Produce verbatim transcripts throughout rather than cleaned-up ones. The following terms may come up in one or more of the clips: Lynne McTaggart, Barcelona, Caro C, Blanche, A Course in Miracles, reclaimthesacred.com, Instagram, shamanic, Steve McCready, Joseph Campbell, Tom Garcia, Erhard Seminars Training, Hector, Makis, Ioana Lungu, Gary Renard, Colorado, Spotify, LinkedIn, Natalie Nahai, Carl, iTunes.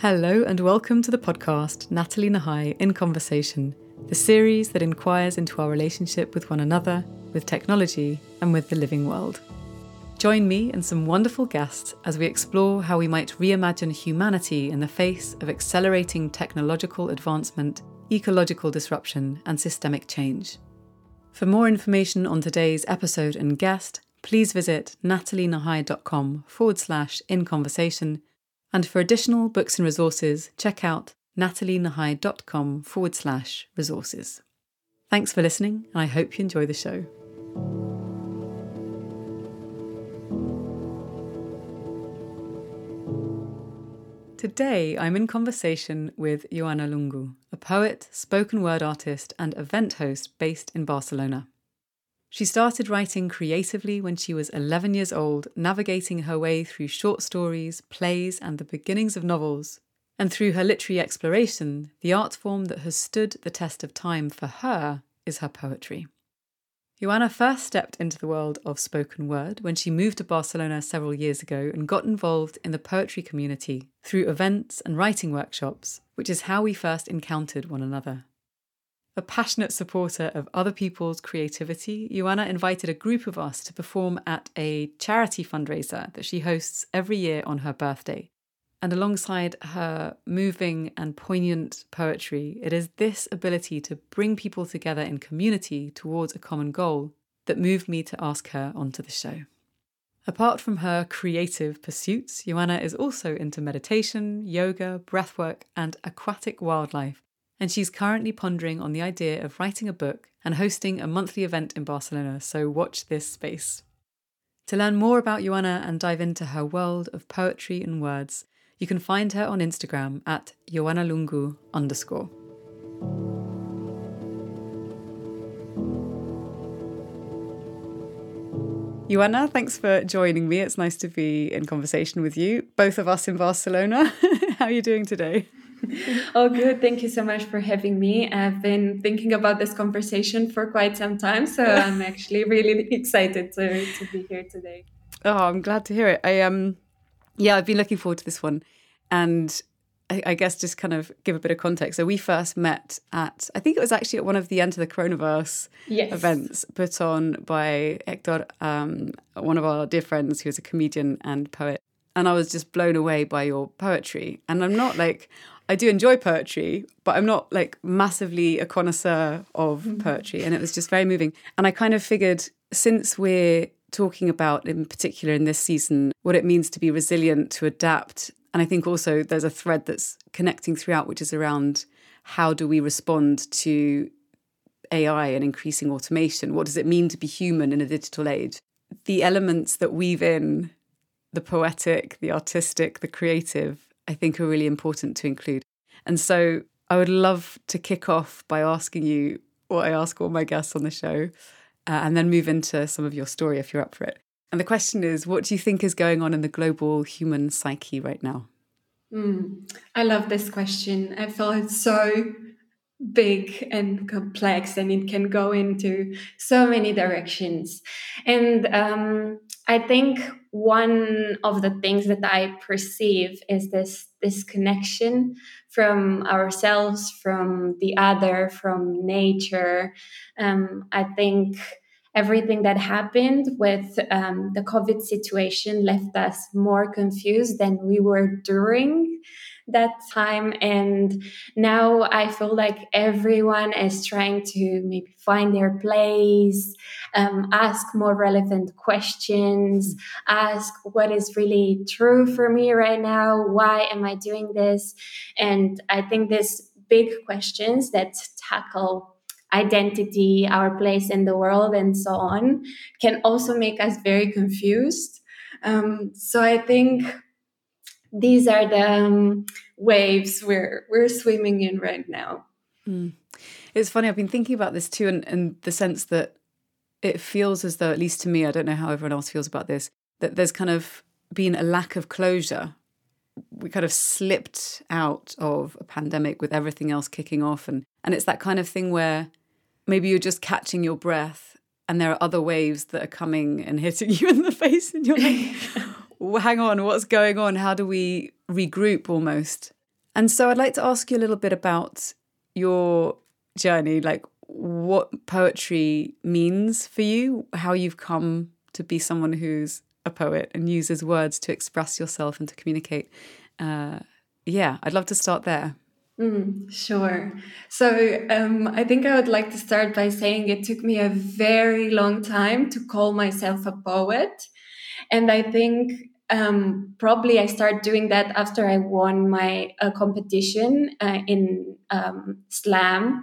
Hello and welcome to the podcast Natalie Nahai in Conversation, the series that inquires into our relationship with one another, with technology and with the living world. Join me and some wonderful guests as we explore how we might reimagine humanity in the face of accelerating technological advancement, ecological disruption and systemic change. For more information on today's episode and guest, please visit natalienahai.com forward slash in conversation. And for additional books and resources, check out natalienahai.com forward slash resources. Thanks for listening, and I hope you enjoy the show. Today, I'm in conversation with Ioana Lungu, a poet, spoken word artist, and event host based in Barcelona. She started writing creatively when she was eleven years old, navigating her way through short stories, plays, and the beginnings of novels. And through her literary exploration, the art form that has stood the test of time for her is her poetry. Ioana first stepped into the world of spoken word when she moved to Barcelona several years ago and got involved in the poetry community through events and writing workshops, which is how we first encountered one another. A passionate supporter of other people's creativity, Ioana invited a group of us to perform at a charity fundraiser that she hosts every year on her birthday. And alongside her moving and poignant poetry, it is this ability to bring people together in community towards a common goal that moved me to ask her onto the show. Apart from her creative pursuits, Ioana is also into meditation, yoga, breathwork, and aquatic wildlife. And she's currently pondering on the idea of writing a book and hosting a monthly event in Barcelona, so watch this space. To learn more about Ioana and dive into her world of poetry and words, you can find her on Instagram at ioanalungu underscore. Ioana, thanks for joining me. It's nice to be in conversation with you, both of us in Barcelona. How are you doing today? Oh, good. Thank you so much for having me. I've been thinking about this conversation for quite some time, so I'm actually really excited to, to be here today. Oh, I'm glad to hear it. I um, yeah, I've been looking forward to this one. And I, I guess just kind of give a bit of context. So we first met at, I think it was actually at one of the Enter the Coronaverse yes. events put on by Hector, um, one of our dear friends who is a comedian and poet. And I was just blown away by your poetry. And I'm not like... I do enjoy poetry, but I'm not like massively a connoisseur of poetry. And it was just very moving. And I kind of figured, since we're talking about, in particular in this season, what it means to be resilient, to adapt. And I think also there's a thread that's connecting throughout, which is around how do we respond to A I and increasing automation? What does it mean to be human in a digital age? The elements that weave in the poetic, the artistic, the creative, I think are really important to include. And so I would love to kick off by asking you what I ask all my guests on the show, uh, and then move into some of your story if you're up for it. And the question is, what do you think is going on in the global human psyche right now? Mm, I love this question. I feel it's so big and complex, and it can go into so many directions. And um, I think one of the things that I perceive is this disconnection from ourselves, from the other, from nature. Um, I think everything that happened with um, the COVID situation left us more confused than we were during that time. And now I feel like everyone is trying to maybe find their place, um, ask more relevant questions, ask what is really true for me right now? Why am I doing this? And I think these big questions that tackle identity, our place in the world, and so on, can also make us very confused. Um, so I think these are the um, waves we're we're swimming in right now. Mm. It's funny, I've been thinking about this too, and, and the sense that it feels as though, at least to me, I don't know how everyone else feels about this, that there's kind of been a lack of closure. We kind of slipped out of a pandemic with everything else kicking off. And, and it's that kind of thing where maybe you're just catching your breath and there are other waves that are coming and hitting you in the face and you're like... Well, hang on, what's going on? How do we regroup almost? And so I'd like to ask you a little bit about your journey, like what poetry means for you, how you've come to be someone who's a poet and uses words to express yourself and to communicate. Uh, yeah, I'd love to start there. Mm, sure. So um, I think I would like to start by saying it took me a very long time to call myself a poet. And I think um, probably I started doing that after I won my uh, competition uh, in um, slam.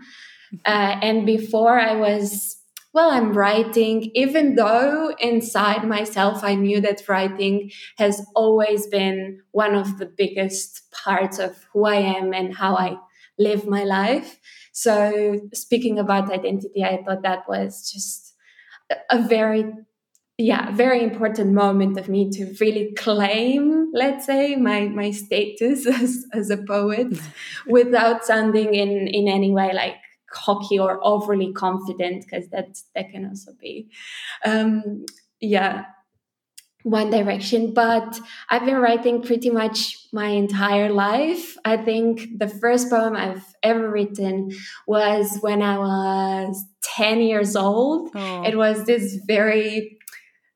Uh, and before I was, well, I'm writing, even though inside myself I knew that writing has always been one of the biggest parts of who I am and how I live my life. So speaking about identity, I thought that was just a very, yeah, very important moment of me to really claim, let's say, my my status as, as a poet without sounding in, in any way like cocky or overly confident, because that that can also be um yeah one direction. But I've been writing pretty much my entire life. I think the first poem I've ever written was when I was ten years old. Oh. It was this very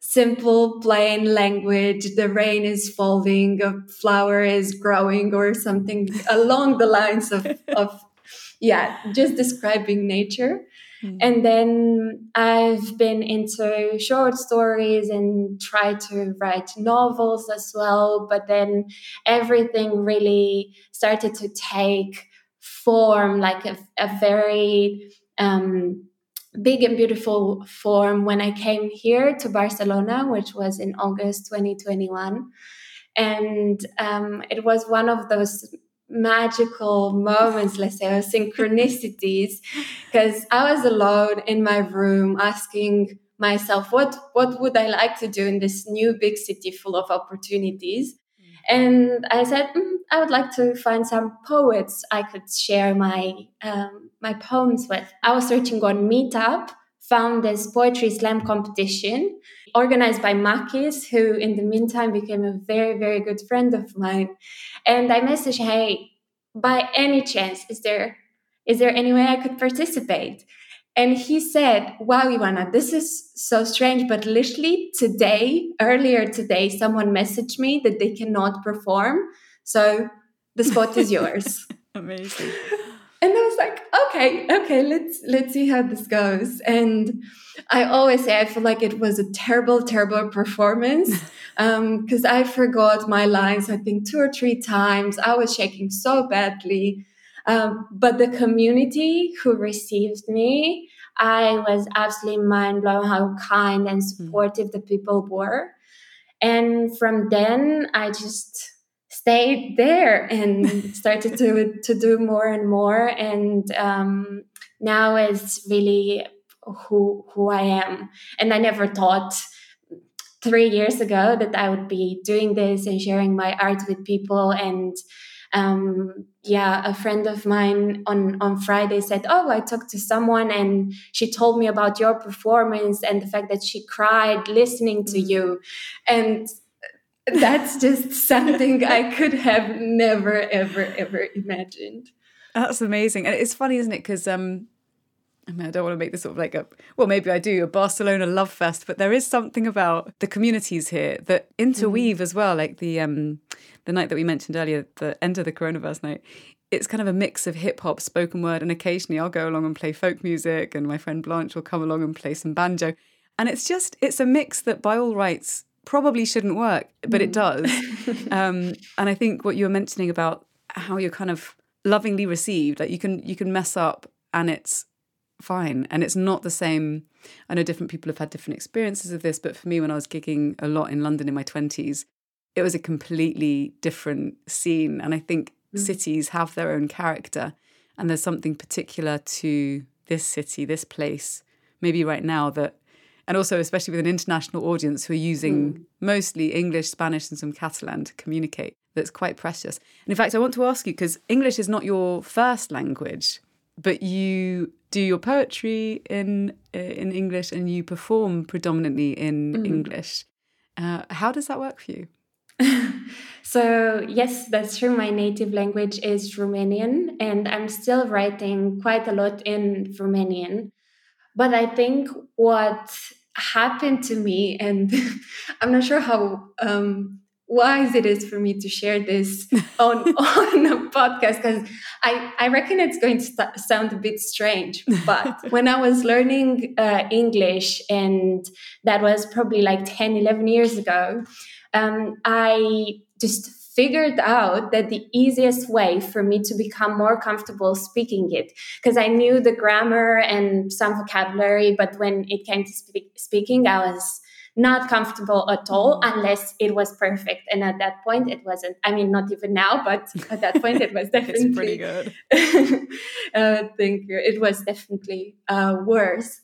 simple, plain language. The rain is falling, a flower is growing, or something along the lines of of yeah, just describing nature. Mm. And then I've been into short stories and tried to write novels as well. But then everything really started to take form, like a, a very um, big and beautiful form when I came here to Barcelona, which was in August twenty twenty-one. And um, it was one of those magical moments, let's say, or synchronicities, because I was alone in my room asking myself, what what would I like to do in this new big city full of opportunities? Mm-hmm. And I said, mm, I would like to find some poets I could share my um, my poems with. I was searching on Meetup, found this poetry slam competition organized by Makis, who in the meantime became a very, very good friend of mine. And I messaged, hey, by any chance, is there is there any way I could participate? And he said, wow, Ioana, this is so strange, but literally today, earlier today, someone messaged me that they cannot perform. So the spot is yours. Amazing. And I was like, okay, okay, let's let's see how this goes. And I always say I feel like it was a terrible, terrible performance because um, I forgot my lines, I think, two or three times. I was shaking so badly. Um, but the community who received me, I was absolutely mind blown how kind and supportive mm. the people were. And from then, I just stayed there and started to, to do more and more. And um, now it's really who who I am. And I never thought three years ago that I would be doing this and sharing my art with people. And um, yeah, a friend of mine on, on Friday said, oh, I talked to someone and she told me about your performance and the fact that she cried listening to you. And that's just something I could have never, ever, ever imagined. That's amazing. And it's funny, isn't it? Because um, I mean, I don't want to make this sort of like a, well, maybe I do, a Barcelona love fest, but there is something about the communities here that interweave mm. as well. Like the um, the night that we mentioned earlier, the end of the Coronavirus night, it's kind of a mix of hip hop, spoken word, and occasionally I'll go along and play folk music, and my friend Blanche will come along and play some banjo. And it's just, it's a mix that by all rights probably shouldn't work, but it does. Um, and I think what you were mentioning about how you're kind of lovingly received, like you can you can mess up and it's fine. And it's not the same. I know different people have had different experiences of this, but for me, when I was gigging a lot in London in my twenties, it was a completely different scene. And I think mm. cities have their own character. And there's something particular to this city, this place, maybe right now that, and also, especially with an international audience who are using mm. mostly English, Spanish, and some Catalan to communicate, that's quite precious. And in fact, I want to ask you, because English is not your first language, but you do your poetry in uh, in English and you perform predominantly in mm. English. Uh, how does that work for you? So yes, that's true. My native language is Romanian, and I'm still writing quite a lot in Romanian. But I think what happened to me, and I'm not sure how um, wise it is for me to share this on, on a podcast, because I, I reckon it's going to st- sound a bit strange. But when I was learning uh, English, and that was probably like ten, eleven years ago, um, I just figured out that the easiest way for me to become more comfortable speaking it, because I knew the grammar and some vocabulary, but when it came to spe- speaking, I was not comfortable at all unless it was perfect. And at that point, it wasn't. I mean, not even now, but at that point, it was definitely it's pretty good. uh, thank you. It was definitely uh, worse.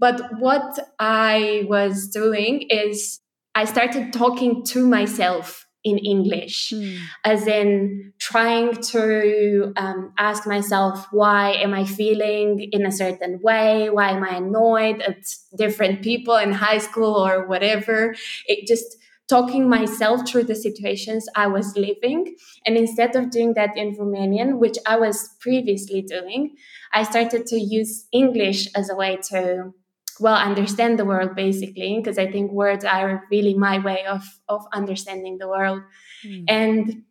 But what I was doing is I started talking to myself in English, mm. as in trying to um, ask myself, why am I feeling in a certain way? Why am I annoyed at different people in high school or whatever? It just talking myself through the situations I was living. And instead of doing that in Romanian, which I was previously doing, I started to use English as a way to well, understand the world, basically, because I think words are really my way of, of understanding the world. Mm. And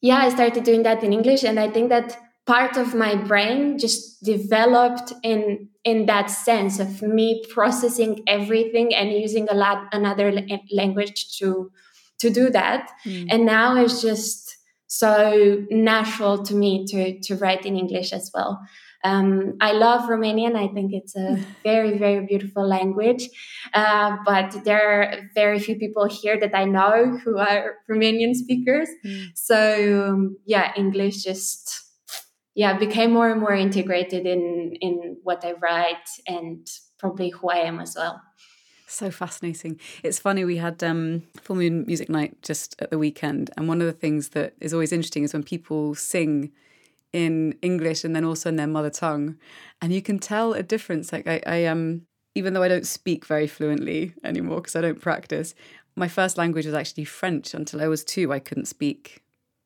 yeah, I started doing that in English. And I think that part of my brain just developed in, in that sense of me processing everything and using a lot, another la- language to, to do that. Mm. And now it's just so natural to me to, to write in English as well. Um, I love Romanian. I think it's a very, very beautiful language. Uh, but there are very few people here that I know who are Romanian speakers. Mm. So, um, yeah, English just, yeah, became more and more integrated in, in what I write and probably who I am as well. So fascinating. It's funny, we had um, Full Moon Music Night just at the weekend. And one of the things that is always interesting is when people sing in English and then also in their mother tongue. And you can tell a difference. Like I, I um, even though I don't speak very fluently anymore because I don't practice, my first language was actually French. Until I was two, I couldn't speak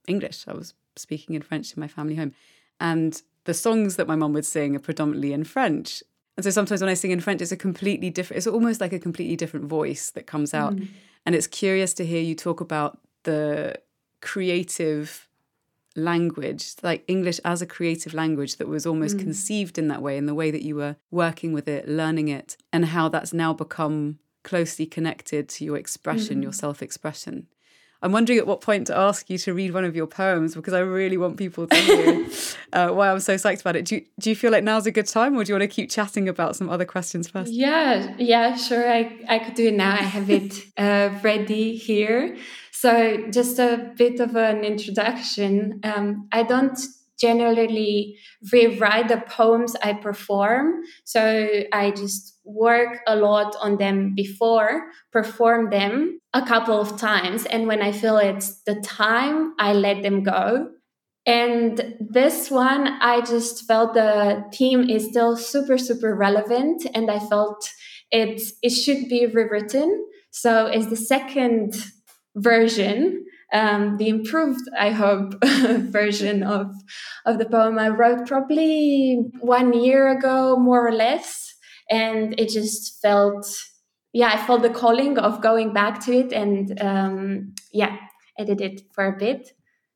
English. I was speaking in French in my family home. And the songs that my mum would sing are predominantly in French. And so sometimes when I sing in French, it's a completely different, it's almost like a completely different voice that comes out. Mm. And it's curious to hear you talk about the creative language, like English as a creative language that was almost mm. conceived in that way, in the way that you were working with it, learning it, and how that's now become closely connected to your expression, mm. your self-expression. I'm wondering at what point to ask you to read one of your poems, because I really want people to hear uh, why I'm so psyched about it. Do you, do you feel like now's a good time, or do you want to keep chatting about some other questions first? Yeah, yeah, sure. I, I could do it now. I have it uh, ready here. So just a bit of an introduction. Um, I don't generally rewrite the poems I perform. So I just work a lot on them before, perform them a couple of times. And when I feel it's the time, I let them go. And this one, I just felt the theme is still super, super relevant. And I felt it, it should be rewritten. So it's the second version, um, the improved, I hope, version of, of the poem I wrote probably one year ago, more or less. And it just felt, yeah, I felt the calling of going back to it and, um, yeah, edit it for a bit.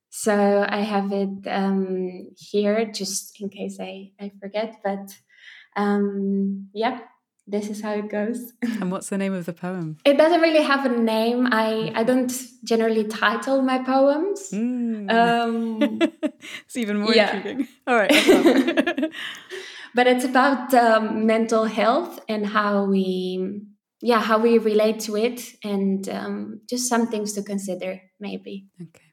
So I have it um, here just in case I, I forget. But um, yeah. This is how it goes. And what's the name of the poem? It doesn't really have a name. I, I don't generally title my poems. Mm. Um, it's even more yeah. intriguing. All right. But it's about um, mental health and how we, yeah, how we relate to it, and um, just some things to consider, maybe. Okay.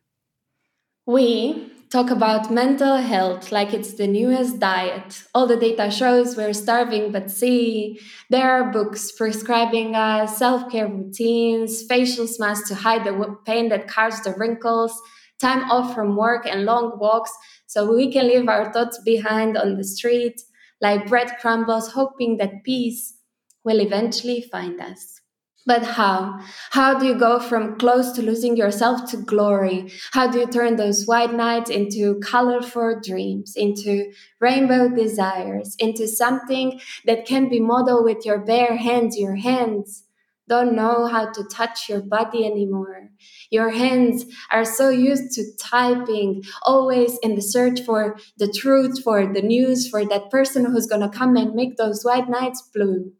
We talk about mental health like it's the newest diet. All the data shows we're starving, but see, there are books prescribing us self-care routines, facial masks to hide the pain that carves the wrinkles, time off from work and long walks so we can leave our thoughts behind on the street, like bread crumbles hoping that peace will eventually find us. But how? How do you go from close to losing yourself to glory? How do you turn those white nights into colorful dreams, into rainbow desires, into something that can be modeled with your bare hands? Your hands don't know how to touch your body anymore. Your hands are so used to typing, always in the search for the truth, for the news, for that person who's going to come and make those white nights blue.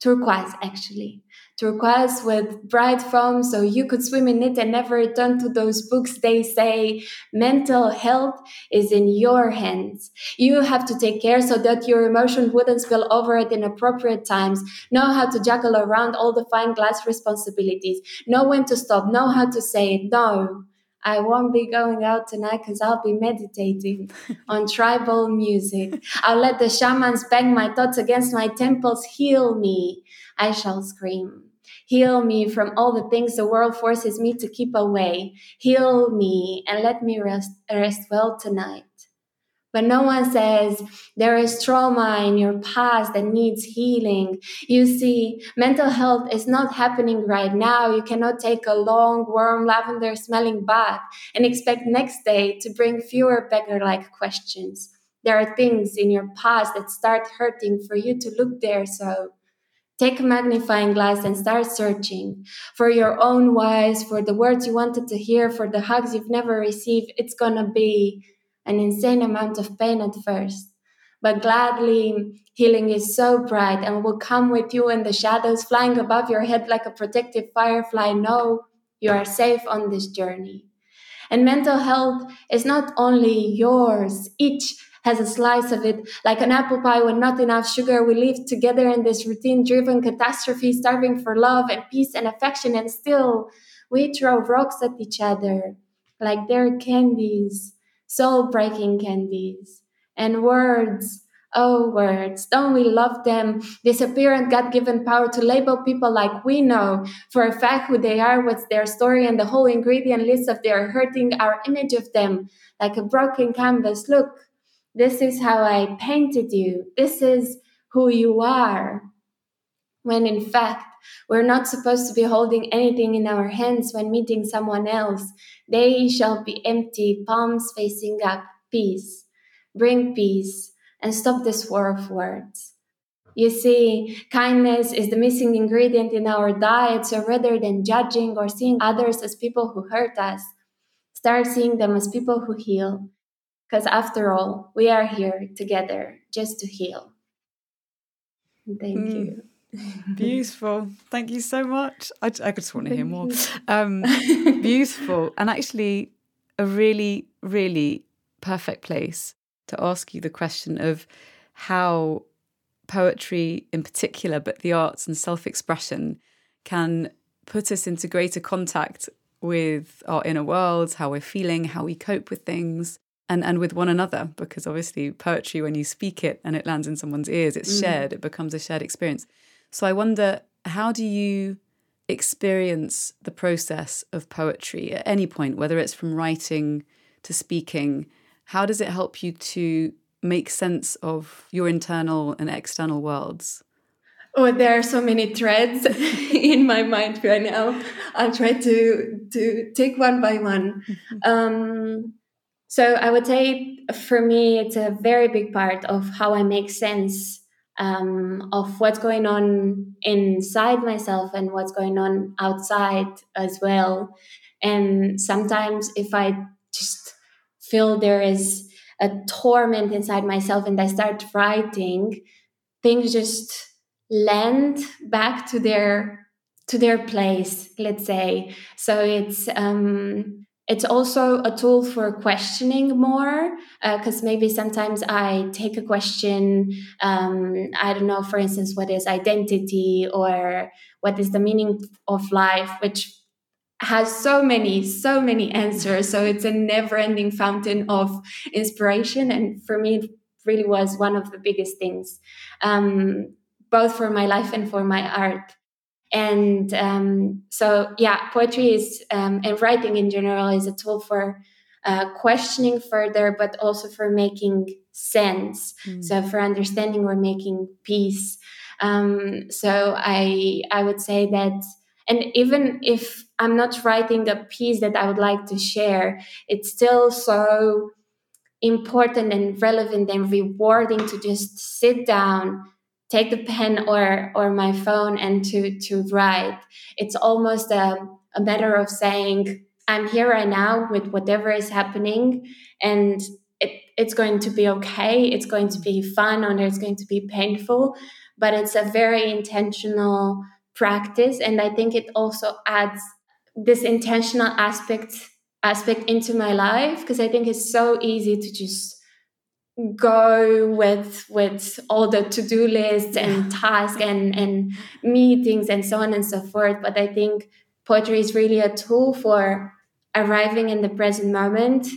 Turquoise, actually. Turquoise with bright foam, so you could swim in it and never return to those books. They say mental health is in your hands. You have to take care so that your emotion wouldn't spill over at inappropriate times. Know how to juggle around all the fine glass responsibilities. Know when to stop. Know how to say, no, I won't be going out tonight because I'll be meditating on tribal music. I'll let the shamans bang my thoughts against my temples. Heal me, I shall scream. Heal me from all the things the world forces me to keep away. Heal me and let me rest, rest well tonight. But no one says there is trauma in your past that needs healing. You see, mental health is not happening right now. You cannot take a long, warm, lavender-smelling bath and expect next day to bring fewer beggar-like questions. There are things in your past that start hurting for you to look there, so take a magnifying glass and start searching for your own whys, for the words you wanted to hear, for the hugs you've never received. It's gonna be an insane amount of pain at first, but gladly, healing is so bright and will come with you in the shadows, flying above your head like a protective firefly. No, you are safe on this journey. And mental health is not only yours. Each has a slice of it, like an apple pie with not enough sugar. We live together in this routine-driven catastrophe, starving for love and peace and affection, and still we throw rocks at each other like they're candies, soul-breaking candies. And words, oh words, don't we love them? This apparent God-given power to label people like we know for a fact who they are, what's their story, and the whole ingredient list of their hurting, our image of them, like a broken canvas. Look, this is how I painted you. This is who you are. When in fact, we're not supposed to be holding anything in our hands when meeting someone else. They shall be empty, palms facing up. Peace. Bring peace and stop this war of words. You see, kindness is the missing ingredient in our diet. So rather than judging or seeing others as people who hurt us, start seeing them as people who heal. Because after all, we are here together just to heal. Thank mm. you. Beautiful. Thank you so much. I, I just want to hear more. Um, beautiful. And actually a really, really perfect place to ask you the question of how poetry in particular, but the arts and self-expression can put us into greater contact with our inner worlds, how we're feeling, how we cope with things. And and with one another, because obviously poetry, when you speak it and it lands in someone's ears, it's mm. shared, it becomes a shared experience. So I wonder, how do you experience the process of poetry at any point, whether it's from writing to speaking? How does it help you to make sense of your internal and external worlds? Oh, there are so many threads in my mind right now. I'll try to, to take one by one. Um So I would say for me, it's a very big part of how I make sense um, of what's going on inside myself and what's going on outside as well. And sometimes if I just feel there is a torment inside myself and I start writing, things just land back to their, to their place, let's say. So it's... Um, It's also a tool for questioning more, because uh, maybe sometimes I take a question, um, I don't know, for instance, what is identity or what is the meaning of life, which has so many, so many answers. So it's a never-ending fountain of inspiration. And for me, it really was one of the biggest things, um, both for my life and for my art. And um, so, yeah, poetry is um, and writing in general is a tool for uh, questioning further, but also for making sense. Mm. So for understanding or making peace. Um, so I I would say that, and even if I'm not writing a piece that I would like to share, it's still so important and relevant and rewarding to just sit down, take the pen or or my phone and to to write. It's almost a, a matter of saying, I'm here right now with whatever is happening, and it, it's going to be okay. It's going to be fun, or it's going to be painful, but it's a very intentional practice. And I think it also adds this intentional aspect aspect into my life, because I think it's so easy to just go with with all the to-do lists and tasks and, and meetings and so on and so forth. But I think poetry is really a tool for arriving in the present moment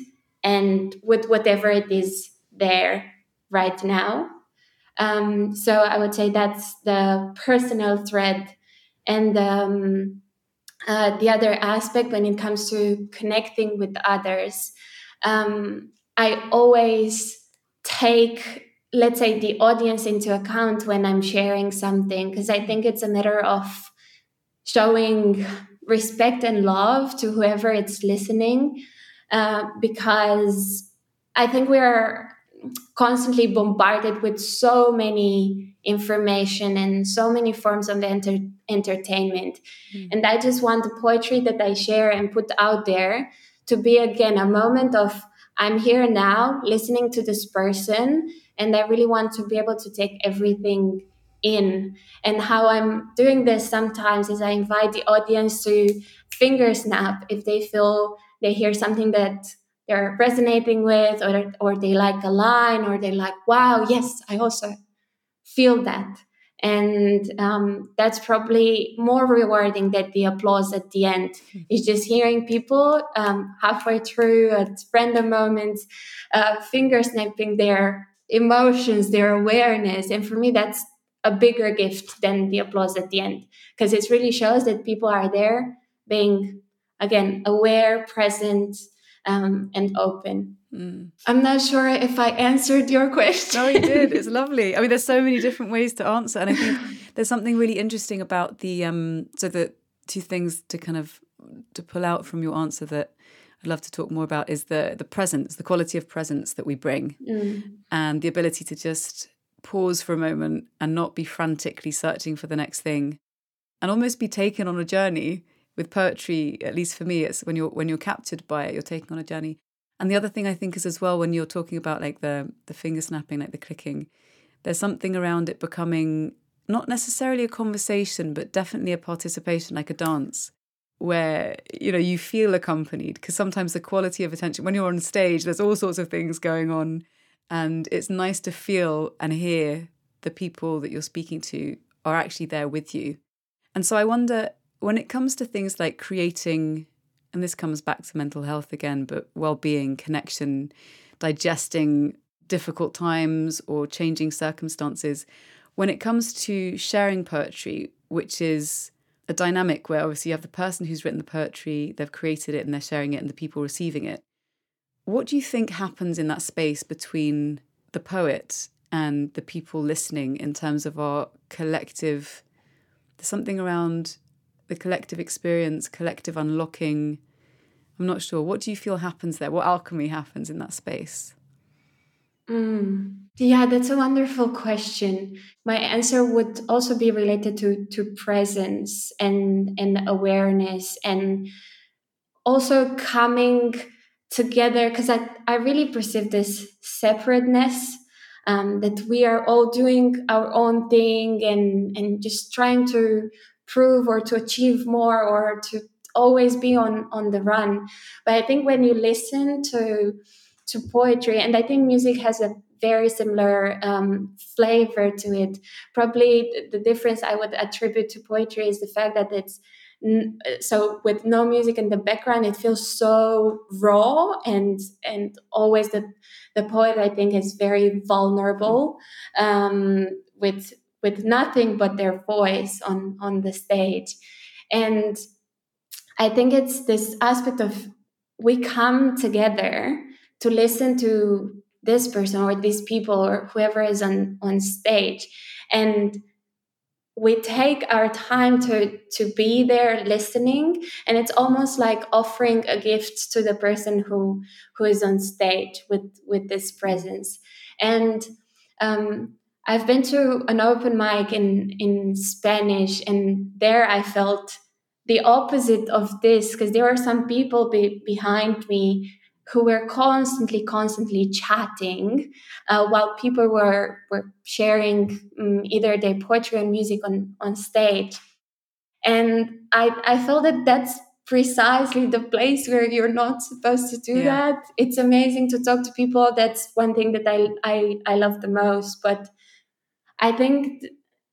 and with whatever it is there right now. Um, so I would say that's the personal thread. And um, uh, the other aspect when it comes to connecting with others, um, I always take, let's say, the audience into account when I'm sharing something, because I think it's a matter of showing respect and love to whoever it's listening, uh, because I think we are constantly bombarded with so many information and so many forms of enter- entertainment. Mm. And I just want the poetry that I share and put out there to be, again, a moment of, I'm here now listening to this person, and I really want to be able to take everything in. And how I'm doing this sometimes is I invite the audience to finger snap if they feel they hear something that they're resonating with, or or they like a line, or they like, wow, yes, I also feel that. And um, that's probably more rewarding than the applause at the end. Mm-hmm. It's just hearing people um, halfway through at random moments, uh, finger snapping their emotions, their awareness. And for me, that's a bigger gift than the applause at the end, because it really shows that people are there being, again, aware, present, um, and open. Mm. I'm not sure if I answered your question. No, you did. It's lovely. I mean, there's so many different ways to answer. And I think there's something really interesting about the, um, so the two things to kind of, to pull out from your answer that I'd love to talk more about is the, the presence, the quality of presence that we bring, mm. and the ability to just pause for a moment and not be frantically searching for the next thing, and almost be taken on a journey with poetry. At least for me, it's when you're when you're captured by it, you're taken on a journey. And the other thing I think is as well, when you're talking about like the the finger snapping, like the clicking, there's something around it becoming not necessarily a conversation, but definitely a participation, like a dance, where, you know, you feel accompanied. Because sometimes the quality of attention when you're on stage, there's all sorts of things going on. And it's nice to feel and hear the people that you're speaking to are actually there with you. And so I wonder, when it comes to things like creating, and this comes back to mental health again, but well-being, connection, digesting difficult times or changing circumstances, when it comes to sharing poetry, which is a dynamic where obviously you have the person who's written the poetry, they've created it and they're sharing it, and the people receiving it, what do you think happens in that space between the poet and the people listening in terms of our collective, there's something around the collective experience, collective unlocking? I'm not sure. What do you feel happens there? What alchemy happens in that space? Mm. Yeah, that's a wonderful question. My answer would also be related to, to presence and, and awareness, and also coming together, because I, I really perceive this separateness, um, that we are all doing our own thing and, and just trying to prove or to achieve more or to always be on, on the run. But I think when you listen to to poetry, and I think music has a very similar um, flavor to it, probably the difference I would attribute to poetry is the fact that it's so with no music in the background, it feels so raw, and and always the the poet, I think, is very vulnerable um, with with nothing but their voice on on the stage. And I think it's this aspect of we come together to listen to this person or these people or whoever is on on stage, and we take our time to, to be there listening. And it's almost like offering a gift to the person who, who is on stage with, with this presence. And um, I've been to an open mic in, in Spanish, and there I felt the opposite of this, because there were some people be, behind me who were constantly, constantly chatting uh, while people were were sharing um, either their poetry and music on, on stage. And I, I felt that that's precisely the place where you're not supposed to do yeah. that. It's amazing to talk to people. That's one thing that I, I, I love the most. But I think,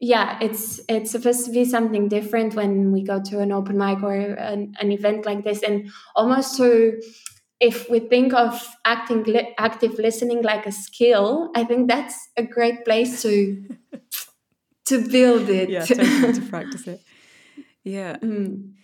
yeah, it's it's supposed to be something different when we go to an open mic or an, an event like this. And almost to... if we think of acting, li- active listening like a skill, I think that's a great place to to build it. Yeah, totally, to practice it. Yeah. Mm.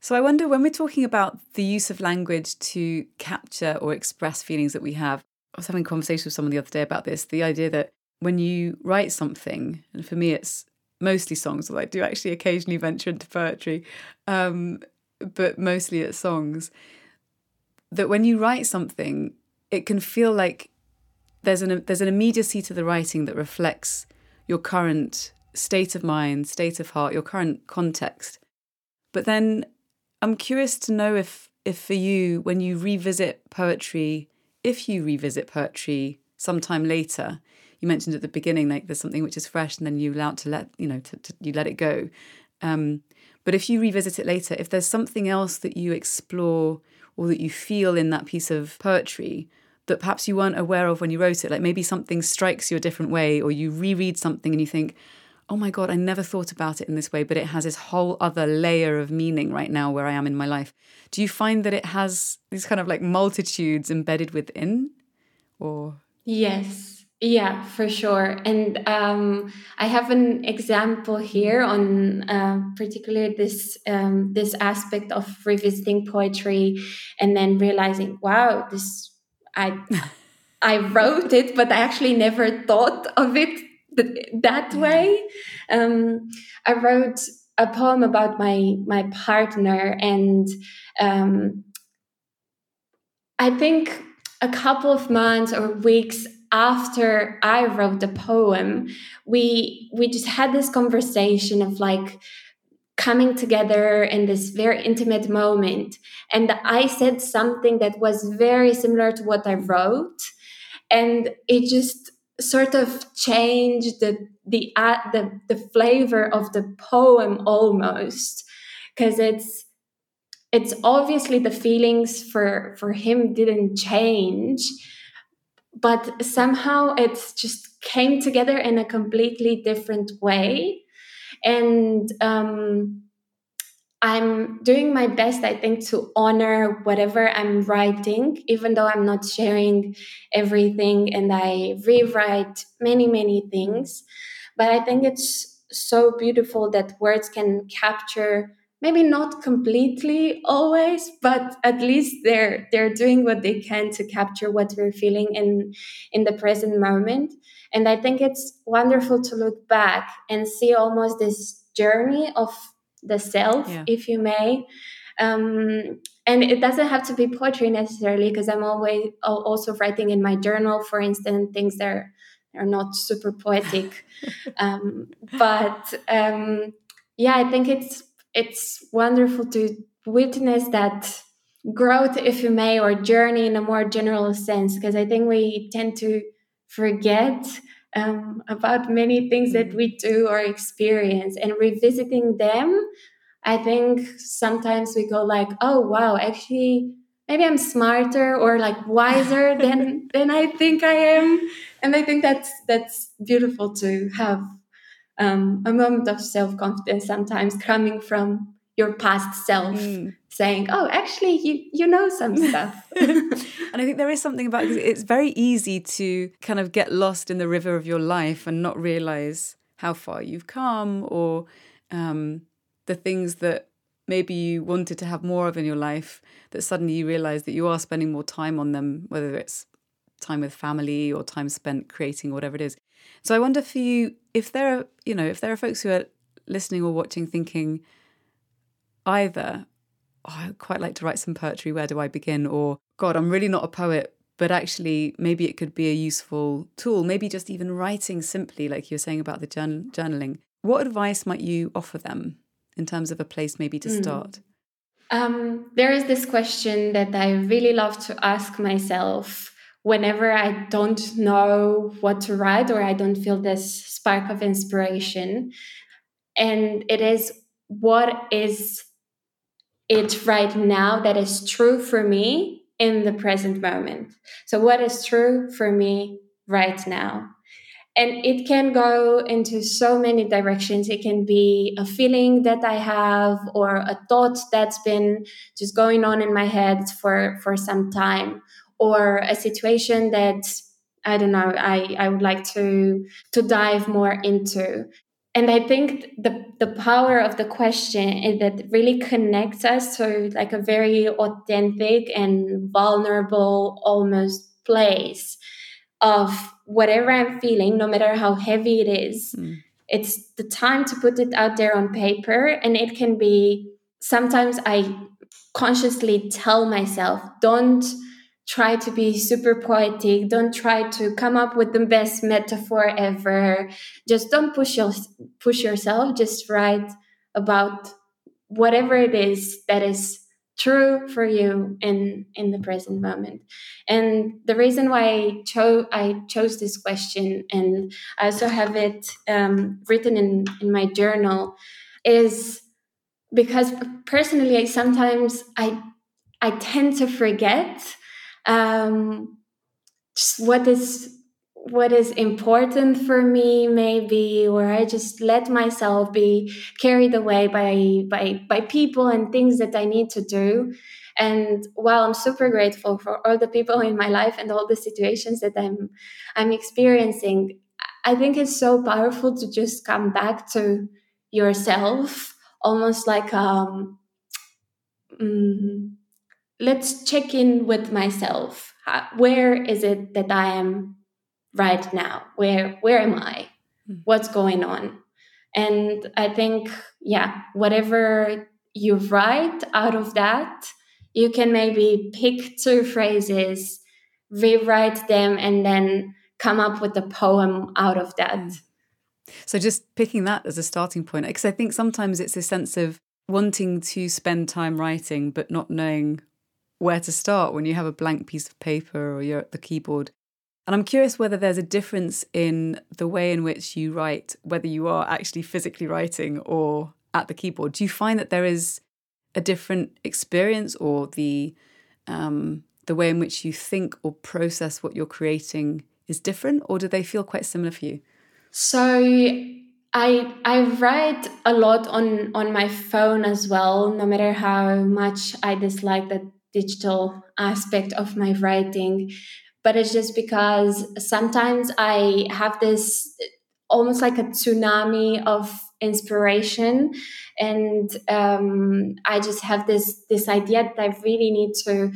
So I wonder, when we're talking about the use of language to capture or express feelings that we have, I was having a conversation with someone the other day about this, the idea that when you write something, and for me it's mostly songs, although I do actually occasionally venture into poetry, um, but mostly it's songs, that when you write something, it can feel like there's an there's an immediacy to the writing that reflects your current state of mind, state of heart, your current context. But then I'm curious to know if, if for you, when you revisit poetry, if you revisit poetry sometime later, you mentioned at the beginning, like there's something which is fresh and then you allow to let, you know, to, to, you let it go. Um, but if you revisit it later, if there's something else that you explore or that you feel in that piece of poetry that perhaps you weren't aware of when you wrote it, like maybe something strikes you a different way, or you reread something and you think, oh my God, I never thought about it in this way, but it has this whole other layer of meaning right now where I am in my life. Do you find that it has these kind of like multitudes embedded within? Or yes, yeah, for sure. And um, I have an example here on uh, particularly this um, this aspect of revisiting poetry and then realizing, wow, this I I wrote it, but I actually never thought of it th- that way. Um, I wrote a poem about my my partner, and um, I think a couple of months or weeks after I wrote the poem, we we just had this conversation of like coming together in this very intimate moment. And I said something that was very similar to what I wrote. And it just sort of changed the the uh, the, the flavor of the poem almost. Because it's it's obviously the feelings for, for him didn't change, but somehow it just came together in a completely different way. And um, I'm doing my best, I think, to honor whatever I'm writing, even though I'm not sharing everything and I rewrite many, many things. But I think it's so beautiful that words can capture, maybe not completely always, but at least they're they're doing what they can to capture what we're feeling in, in the present moment. And I think it's wonderful to look back and see almost this journey of the self, yeah. if you may. Um, and it doesn't have to be poetry necessarily, because I'm always also writing in my journal, for instance, things that are, are not super poetic. um, but um, yeah, I think it's, It's wonderful to witness that growth, if you may, or journey in a more general sense, because I think we tend to forget um, about many things that we do or experience. And revisiting them, I think sometimes we go like, oh, wow, actually, maybe I'm smarter or like wiser than than I think I am. And I think that's that's beautiful to have. Um, a moment of self-confidence sometimes coming from your past self, mm. saying, oh, actually, you you know some stuff. And I think there is something about it, it's very easy to kind of get lost in the river of your life and not realise how far you've come, or um, the things that maybe you wanted to have more of in your life, that suddenly you realise that you are spending more time on them, whether it's time with family or time spent creating, whatever it is. So I wonder for you, if there are, you know, if there are folks who are listening or watching thinking either, oh, I'd quite like to write some poetry, where do I begin? Or, God, I'm really not a poet, but actually maybe it could be a useful tool. Maybe just even writing simply, like you were saying about the journal- journaling. What advice might you offer them in terms of a place maybe to start? Mm. Um, there is this question that I really love to ask myself whenever I don't know what to write or I don't feel this spark of inspiration. And it is, what is it right now that is true for me in the present moment? So what is true for me right now? And it can go into so many directions. It can be a feeling that I have or a thought that's been just going on in my head for, for some time, or a situation that, I don't know, I, I would like to, to dive more into. And I think the, the power of the question is that it really connects us to like a very authentic and vulnerable almost place of whatever I'm feeling, no matter how heavy it is. Mm. It's the time to put it out there on paper. And it can be, sometimes I consciously tell myself, don't try to be super poetic. Don't try to come up with the best metaphor ever. Just don't push, your, push yourself. Just write about whatever it is that is true for you in, in the present moment. And the reason why I, cho- I chose this question, and I also have it um, written in, in my journal, is because personally, I sometimes I, I tend to forget um, what is what is important for me, maybe, or I just let myself be carried away by, by, by people and things that I need to do. And while I'm super grateful for all the people in my life and all the situations that I'm, I'm experiencing, I think it's so powerful to just come back to yourself, almost like, um, mm, let's check in with myself. Where is it that I am right now? Where where am I? What's going on? And I think, yeah, whatever you write out of that, you can maybe pick two phrases, rewrite them, and then come up with a poem out of that. So just picking that as a starting point, because I think sometimes it's a sense of wanting to spend time writing, but not knowing where to start when you have a blank piece of paper or you're at the keyboard. And I'm curious whether there's a difference in the way in which you write, whether you are actually physically writing or at the keyboard. Do you find that there is a different experience, or the um, the way in which you think or process what you're creating is different, or do they feel quite similar for you? So I I write a lot on, on my phone as well, no matter how much I dislike the digital aspect of my writing. But it's just because sometimes I have this almost like a tsunami of inspiration, and um, I just have this this idea that I really need to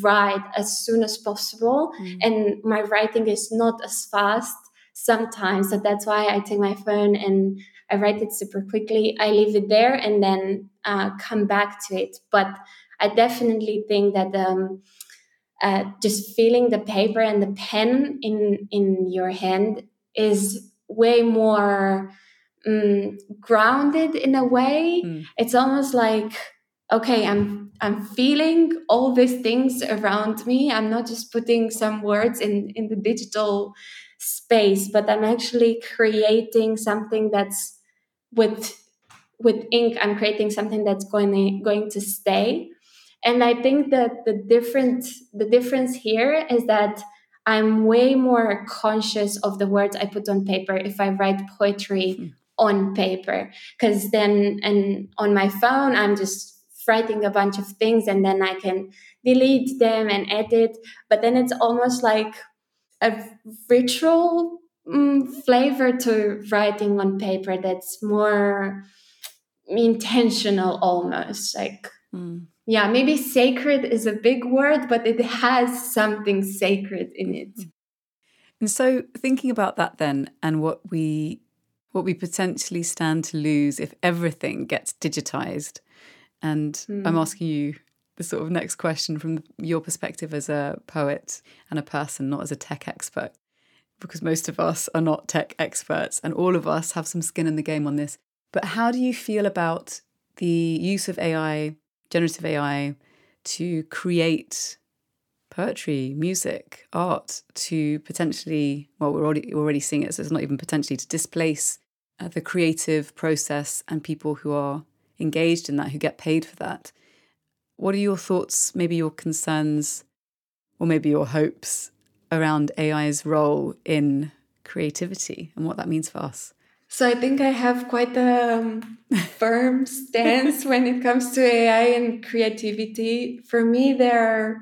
write as soon as possible, mm. and my writing is not as fast sometimes. So that's why I take my phone and I write it super quickly. I leave it there and then uh, come back to it. But I definitely think that Um, Uh, just feeling the paper and the pen in, in your hand is way more um, grounded in a way. Mm. It's almost like, okay, I'm I'm feeling all these things around me. I'm not just putting some words in, in the digital space, but I'm actually creating something that's with with ink. I'm creating something that's going to, going to stay. And I think that the difference, the difference here is that I'm way more conscious of the words I put on paper if I write poetry mm. on paper. Because then and on my phone, I'm just writing a bunch of things and then I can delete them and edit. But then it's almost like a ritual mm, flavor to writing on paper that's more intentional almost, like... Mm. Yeah, maybe sacred is a big word, but it has something sacred in it. And so thinking about that then, and what we what we potentially stand to lose if everything gets digitized. And mm. I'm asking you the sort of next question from your perspective as a poet and a person, not as a tech expert, because most of us are not tech experts and all of us have some skin in the game on this. But how do you feel about the use of A I, generative A I, to create poetry, music, art, to potentially, well, we're already, already seeing it, so it's not even potentially, to displace uh, the creative process and people who are engaged in that, who get paid for that? What are your thoughts, maybe your concerns, or maybe your hopes around A I's role in creativity and what that means for us? So I think I have quite a um, firm stance when it comes to A I and creativity. For me, there are,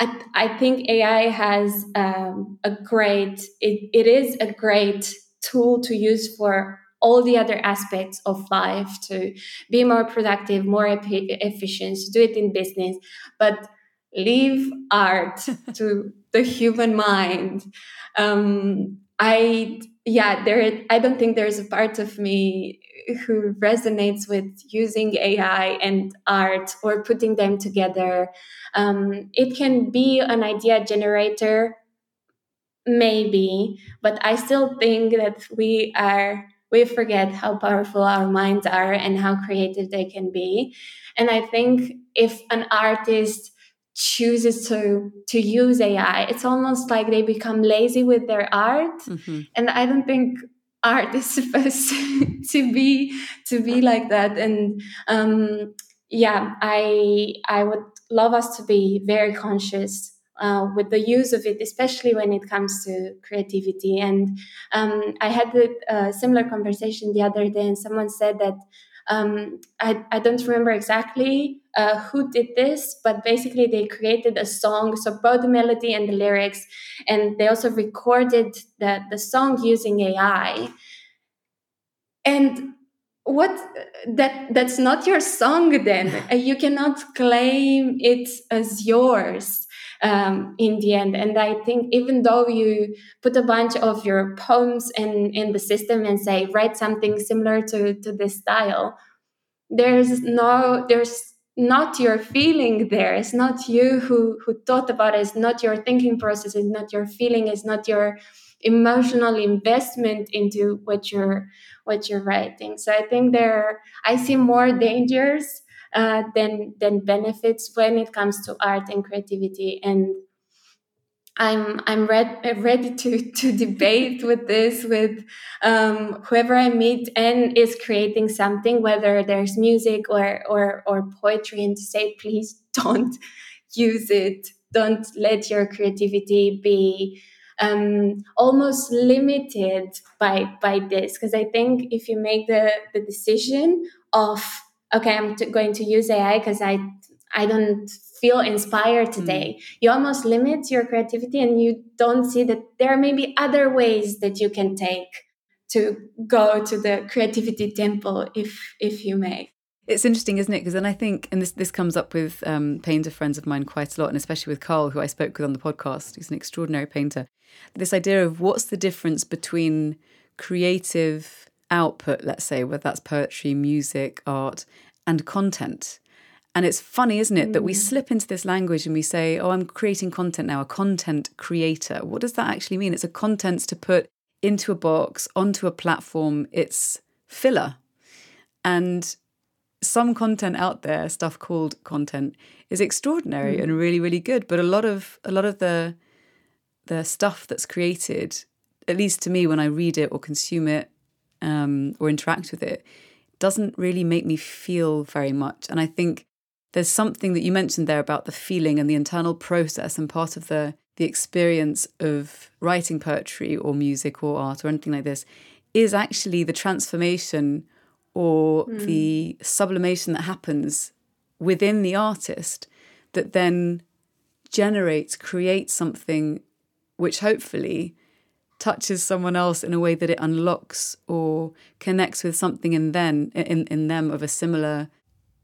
I, I think A I has um, a great, it, it is a great tool to use for all the other aspects of life, to be more productive, more ep- efficient, to do it in business, but leave art to the human mind. Um, I... Yeah, there. I don't think there's a part of me who resonates with using A I and art or putting them together. Um, it can be an idea generator, maybe, but I still think that we are we forget how powerful our minds are and how creative they can be. And I think if an artist chooses to to use A I, it's almost like they become lazy with their art. Mm-hmm. And I don't think art is supposed to be to be like that. And um, yeah, I I would love us to be very conscious uh, with the use of it, especially when it comes to creativity. And um, I had a similar conversation the other day, and someone said that Um, I, I don't remember exactly uh, who did this, but basically they created a song, so both the melody and the lyrics, and they also recorded the, the song using A I. And what that that's not your song then. You cannot claim it as yours. Um, in the end. And I think even though you put a bunch of your poems in, in the system and say, write something similar to, to this style, there's no, there's not your feeling there. It's not you who, who thought about it. It's not your thinking process. It's not your feeling. It's not your emotional investment into what you're, what you're writing. So I think there, I see more dangers Uh, than than benefits when it comes to art and creativity, and I'm I'm re- ready to to debate with this with um, whoever I meet and is creating something, whether there's music or or or poetry, and to say, please don't use it, don't let your creativity be Um, almost limited by by this, because I think if you make the the decision of okay, I'm t- going to use A I because I I don't feel inspired today. Mm. You almost limit your creativity and you don't see that there are maybe other ways that you can take to go to the creativity temple, if if you may. It's interesting, isn't it? Because then I think, and this, this comes up with um, painter friends of mine quite a lot, and especially with Carl, who I spoke with on the podcast, who's an extraordinary painter, this idea of what's the difference between creative output, let's say, whether that's poetry, music, art, and content. And it's funny, isn't it, that we slip into this language and we say, oh, I'm creating content now, a content creator. What does that actually mean? It's a content to put into a box, onto a platform. It's filler. And some content out there, stuff called content, is extraordinary mm. and really, really good. But a lot of a lot of the the stuff that's created, at least to me when I read it or consume it, Um, or interact with it, doesn't really make me feel very much. And I think there's something that you mentioned there about the feeling and the internal process, and part of the the experience of writing poetry or music or art or anything like this is actually the transformation or mm. the sublimation that happens within the artist that then generates, creates something which hopefully touches someone else in a way that it unlocks or connects with something in them, in, in them of a similar,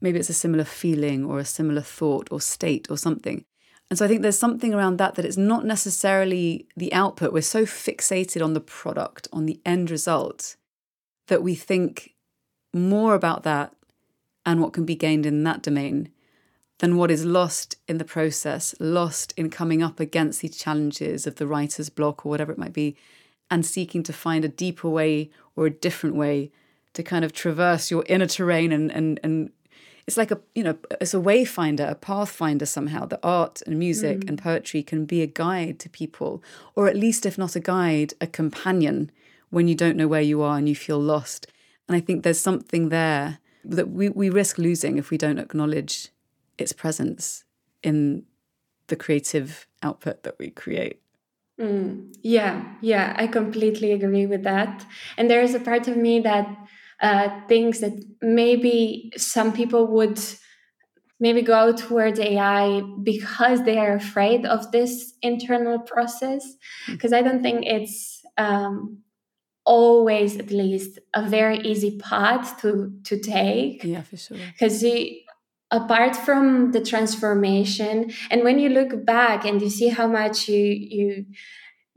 maybe it's a similar feeling or a similar thought or state or something. And so I think there's something around that, that it's not necessarily the output. We're so fixated on the product, on the end result, that we think more about that and what can be gained in that domain than what is lost in the process, lost in coming up against these challenges of the writer's block or whatever it might be, and seeking to find a deeper way or a different way to kind of traverse your inner terrain. And and and it's like a, you know, it's a wayfinder, a pathfinder somehow, that art and music mm. and poetry can be a guide to people, or at least if not a guide, a companion when you don't know where you are and you feel lost. And I think there's something there that we, we risk losing if we don't acknowledge its presence in the creative output that we create. Mm, yeah, yeah, I completely agree with that. And there is a part of me that uh, thinks that maybe some people would maybe go towards A I because they are afraid of this internal process. Because I don't think it's um, always, at least, a very easy path to, to take. Yeah, for sure. Because you... apart from the transformation, and when you look back and you see how much you you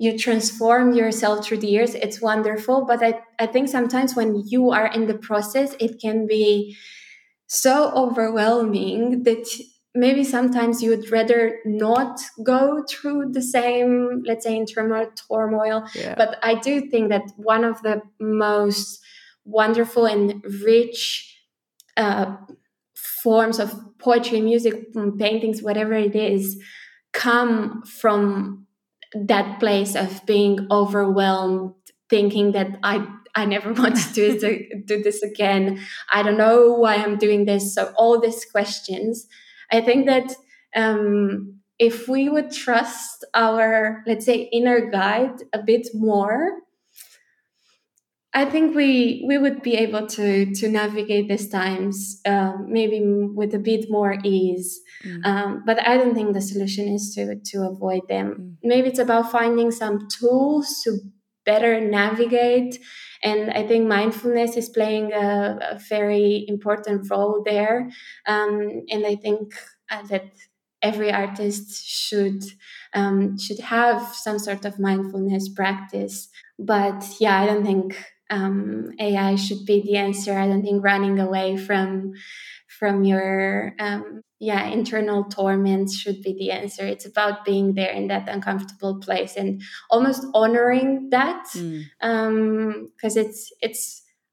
you transform yourself through the years, it's wonderful. But I, I think sometimes when you are in the process, it can be so overwhelming that maybe sometimes you would rather not go through the same, let's say, internal turmoil. Yeah. But I do think that one of the most wonderful and rich uh forms of poetry, music, paintings, whatever it is, come from that place of being overwhelmed, thinking that I I never want to do, this, do this again. I don't know why I'm doing this. So all these questions. I think that um, if we would trust our, let's say, inner guide a bit more, I think we we would be able to to navigate these times uh, maybe with a bit more ease. Mm. Um, but I don't think the solution is to to avoid them. Mm. Maybe it's about finding some tools to better navigate. And I think mindfulness is playing a, a very important role there. Um, and I think uh, that every artist should um, should have some sort of mindfulness practice. But yeah, I don't think... Um, A I should be the answer. I don't think running away from from your um, yeah internal torments should be the answer. It's about being there in that uncomfortable place and almost honoring that, mm. um, because it's it's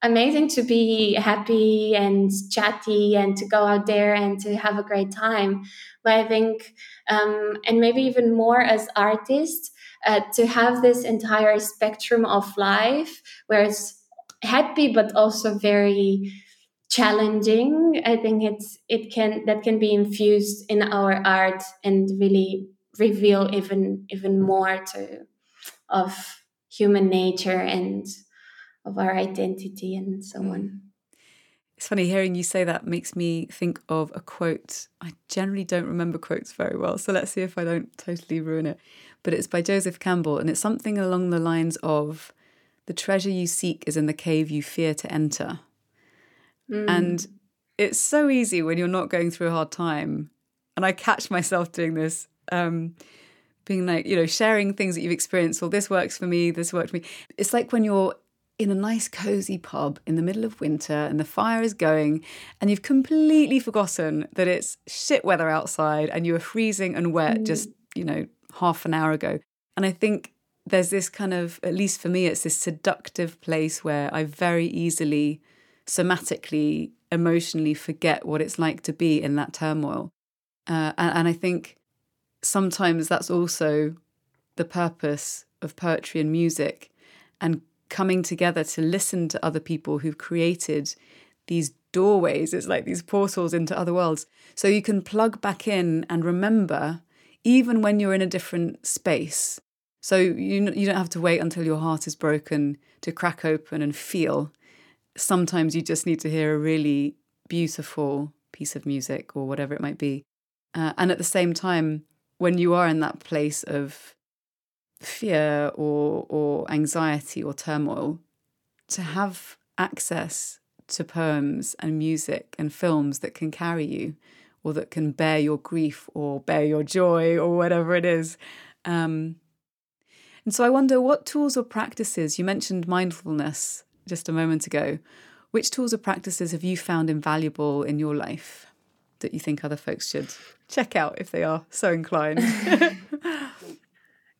amazing to be happy and chatty and to go out there and to have a great time. But I think um, and maybe even more as artists, Uh, to have this entire spectrum of life where it's happy but also very challenging, I think it's it can that can be infused in our art and really reveal even even more to of human nature and of our identity and so on. It's funny, hearing you say that makes me think of a quote. I generally don't remember quotes very well, so let's see if I don't totally ruin it. But it's by Joseph Campbell, and it's something along the lines of, the treasure you seek is in the cave you fear to enter. Mm. And it's so easy when you're not going through a hard time. And I catch myself doing this, um, being like, you know, sharing things that you've experienced, or this works for me, this worked for me. It's like when you're in a nice cozy pub in the middle of winter and the fire is going and you've completely forgotten that it's shit weather outside and you were freezing and wet mm. just, you know, half an hour ago. And I think there's this kind of, at least for me, it's this seductive place where I very easily, somatically, emotionally forget what it's like to be in that turmoil. Uh, and, and I think sometimes that's also the purpose of poetry and music, and coming together to listen to other people who've created these doorways. It's like these portals into other worlds. So you can plug back in and remember, even when you're in a different space. So you, you don't have to wait until your heart is broken to crack open and feel. Sometimes you just need to hear a really beautiful piece of music or whatever it might be. Uh, and at the same time, when you are in that place of fear or or anxiety or turmoil, to have access to poems and music and films that can carry you, or that can bear your grief or bear your joy or whatever it is. Um, and so I wonder, what tools or practices, you mentioned mindfulness just a moment ago, which tools or practices have you found invaluable in your life that you think other folks should check out if they are so inclined?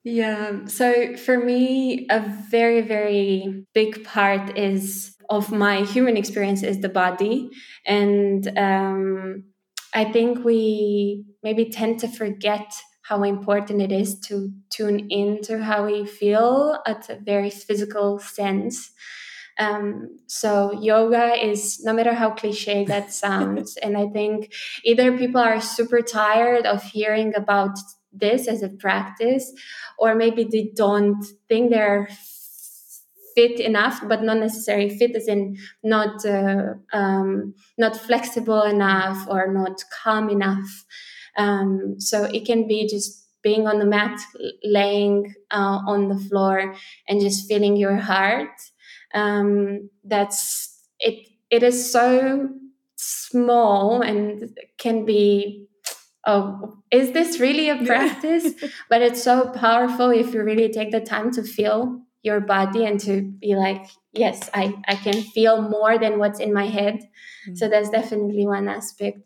Yeah, so for me, a very, very big part is of my human experience is the body. And um, I think we maybe tend to forget how important it is to tune in to how we feel at a very physical sense. Um, so yoga is, no matter how cliche that sounds, and I think either people are super tired of hearing about this as a practice, or maybe they don't think they're fit enough, but not necessarily fit as in not, uh, um, not flexible enough or not calm enough. Um, so it can be just being on the mat, laying uh, on the floor and just feeling your heart. Um, that's it. It is so small and can be, oh, is this really a practice? But it's so powerful if you really take the time to feel your body and to be like, yes, I, I can feel more than what's in my head. Mm-hmm. So that's definitely one aspect.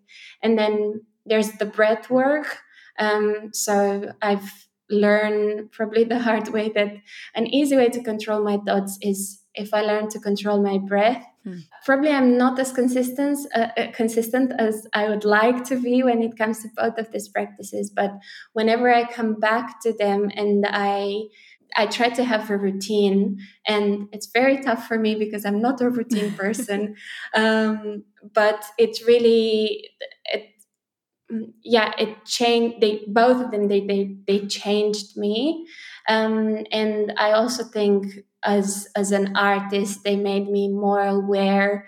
And then there's the breath work. Um, so I've learned probably the hard way that an easy way to control my thoughts is if I learn to control my breath. Mm. Probably I'm not as consistent, uh, consistent as I would like to be when it comes to both of these practices. But whenever I come back to them and I I try to have a routine, and it's very tough for me because I'm not a routine person. um, but it's really... It, yeah, it changed. They both of them. They they they changed me, um, and I also think as as an artist, they made me more aware,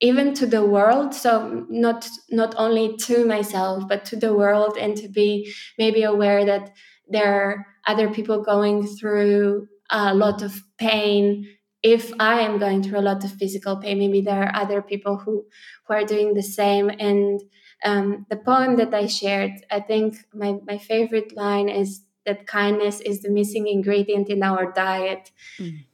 even to the world. So not not only to myself, but to the world, and to be maybe aware that there are other people going through a lot of pain. If I am going through a lot of physical pain, maybe there are other people who who are doing the same. And Um, the poem that I shared, I think my, my favorite line is that kindness is the missing ingredient in our diet. Mm.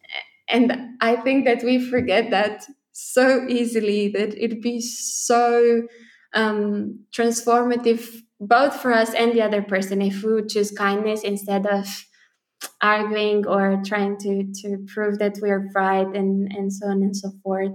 And I think that we forget that so easily, that it'd be so um, transformative both for us and the other person if we would choose kindness instead of arguing or trying to, to prove that we're right and, and so on and so forth.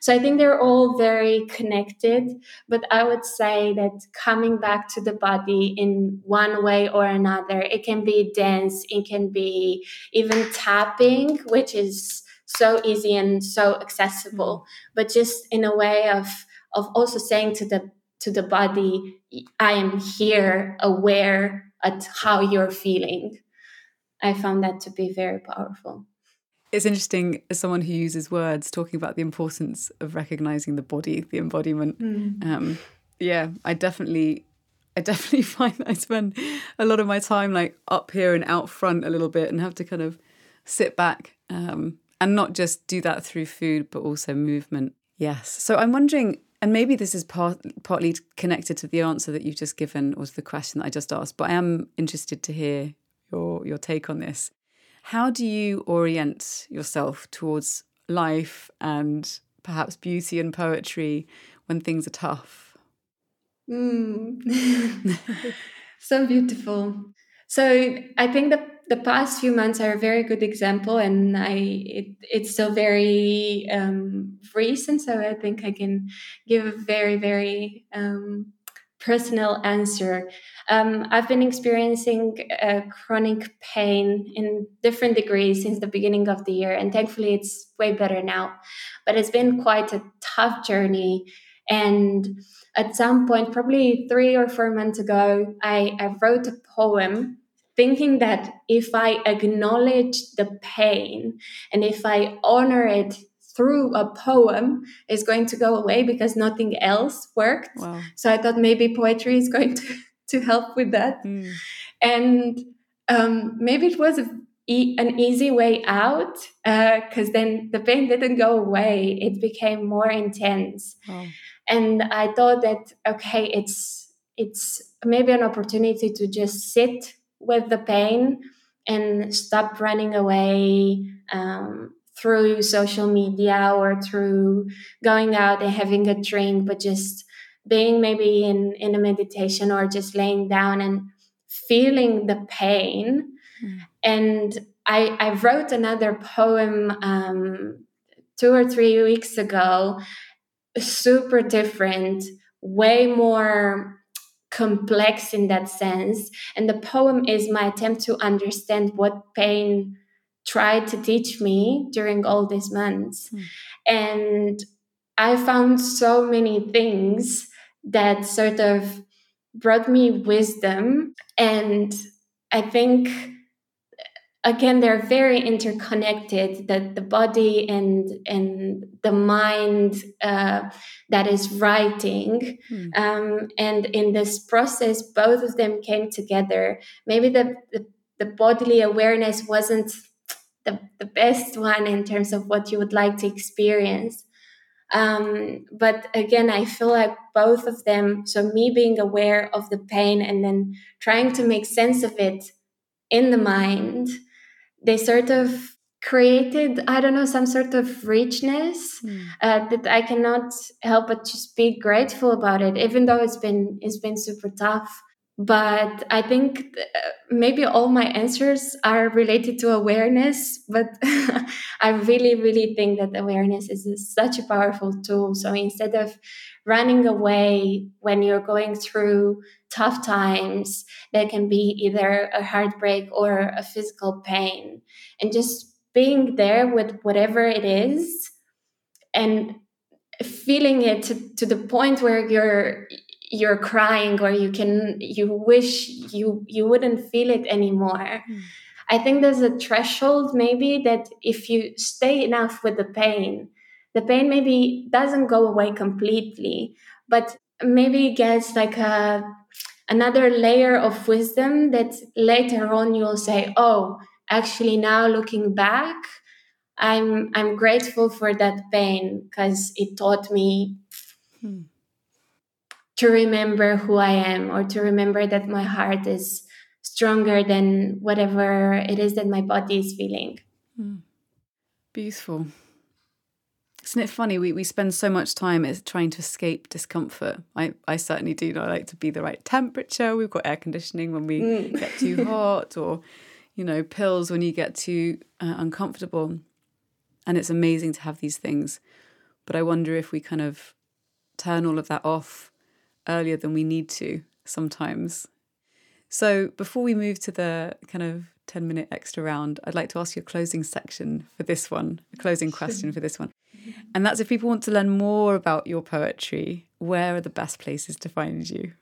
So I think they're all very connected, but I would say that coming back to the body in one way or another, it can be dance, it can be even tapping, which is so easy and so accessible, but just in a way of, of also saying to the, to the body, I am here, aware at how you're feeling. I found that to be very powerful. It's interesting, as someone who uses words, talking about the importance of recognizing the body, the embodiment. Mm. Um, yeah, I definitely, I definitely find that I spend a lot of my time like up here and out front a little bit, and have to kind of sit back um, and not just do that through food, but also movement. Yes. So I'm wondering, and maybe this is part, partly connected to the answer that you've just given or to the question that I just asked, but I am interested to hear your your take on this. How do you orient yourself towards life and perhaps beauty and poetry when things are tough? Mm. So beautiful. So I think the the past few months are a very good example, and I it, it's still very um, recent, so I think I can give a very, very... Um, personal answer. Um, I've been experiencing uh, chronic pain in different degrees since the beginning of the year, and thankfully it's way better now. But it's been quite a tough journey. And at some point, probably three or four months ago, I, I wrote a poem thinking that if I acknowledge the pain and if I honor it through a poem, is going to go away because nothing else worked. Wow. So I thought maybe poetry is going to, to help with that. Mm. And um, maybe it was a, an easy way out because uh, then the pain didn't go away. It became more intense. Wow. And I thought that, okay, it's it's maybe an opportunity to just sit with the pain and stop running away um, through social media or through going out and having a drink, but just being maybe in, in a meditation or just laying down and feeling the pain. Mm. And I, I wrote another poem um, two or three weeks ago, super different, way more complex in that sense. And the poem is my attempt to understand what pain tried to teach me during all these months. Mm. And I found so many things that sort of brought me wisdom. And I think, again, they're very interconnected, that the body and and the mind uh, that is writing. Mm. Um, and in this process, both of them came together. Maybe the, the, the bodily awareness wasn't the, the best one in terms of what you would like to experience. Um, but again, I feel like both of them, so me being aware of the pain and then trying to make sense of it in the mind, they sort of created, I don't know, some sort of richness mm. uh, that I cannot help but just be grateful about it, even though it's been it's been super tough. But I think th- maybe all my answers are related to awareness, but I really, really think that awareness is a, such a powerful tool. So instead of running away when you're going through tough times, that can be either a heartbreak or a physical pain, and just being there with whatever it is and feeling it to, to the point where you're... you're crying or you can, you wish you, you wouldn't feel it anymore. Mm. I think there's a threshold maybe that if you stay enough with the pain, the pain maybe doesn't go away completely, but maybe gets like a, another layer of wisdom that later on you'll say, oh, actually now looking back, I'm, I'm grateful for that pain because it taught me mm. to remember who I am, or to remember that my heart is stronger than whatever it is that my body is feeling. Mm. Beautiful. Isn't it funny? We, we spend so much time trying to escape discomfort. I, I certainly do not like to be the right temperature. We've got air conditioning when we mm. get too hot, or, you know, pills when you get too uh, uncomfortable. And it's amazing to have these things. But I wonder if we kind of turn all of that off earlier than we need to sometimes. So before we move to the kind of ten minute extra round, I'd like to ask you a closing section for this one, a closing question for this one. And that's, if people want to learn more about your poetry, where are the best places to find you?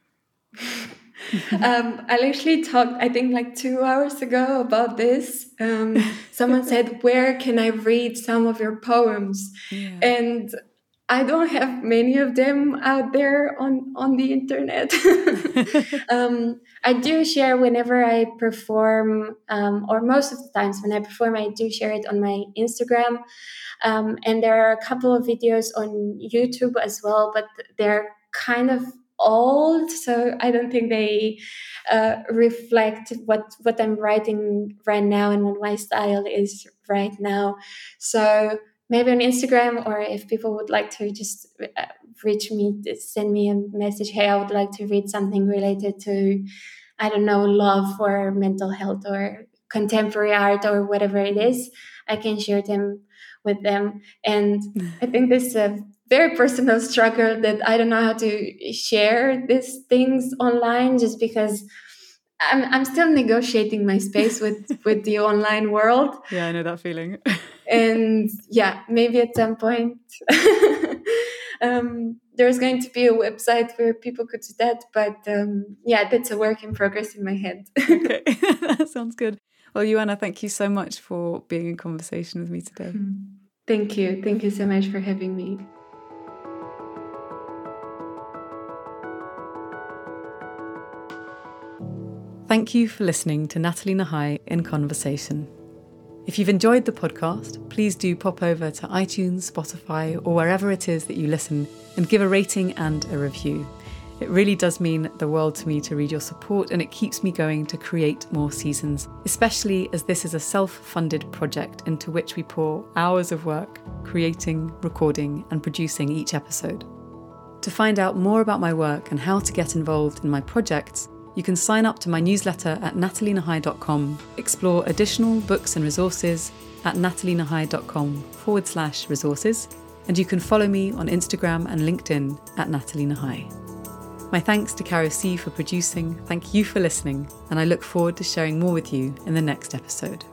um, I actually talked, I think like two hours ago about this. Um, someone said, where can I read some of your poems? Yeah. And I don't have many of them out there on, on the internet. um, I do share whenever I perform, um, or most of the times when I perform, I do share it on my Instagram. Um, and there are a couple of videos on YouTube as well, but they're kind of old, so I don't think they uh, reflect what, what I'm writing right now and what my style is right now. So maybe on Instagram, or if people would like to just reach me, send me a message, hey, I would like to read something related to, I don't know, love or mental health or contemporary art or whatever it is, I can share them with them. And I think this is a very personal struggle that I don't know how to share these things online, just because I'm I'm still negotiating my space with, with the online world. Yeah, I know that feeling. And yeah, maybe at some point um, there's going to be a website where people could do that. But um, yeah, that's a work in progress in my head. Okay, that sounds good. Well, Ioana, thank you so much for being in conversation with me today. Thank you. Thank you so much for having me. Thank you for listening to Natalie Nahai in Conversation. If you've enjoyed the podcast, please do pop over to iTunes, Spotify, or wherever it is that you listen and give a rating and a review. It really does mean the world to me to read your support, and it keeps me going to create more seasons, especially as this is a self-funded project into which we pour hours of work, creating, recording, and producing each episode. To find out more about my work and how to get involved in my projects, you can sign up to my newsletter at natalie nahai dot com, explore additional books and resources at natalie nahai dot com forward slash resources, and you can follow me on Instagram and LinkedIn at Natalie Nahai. My thanks to Caro C for producing, thank you for listening, and I look forward to sharing more with you in the next episode.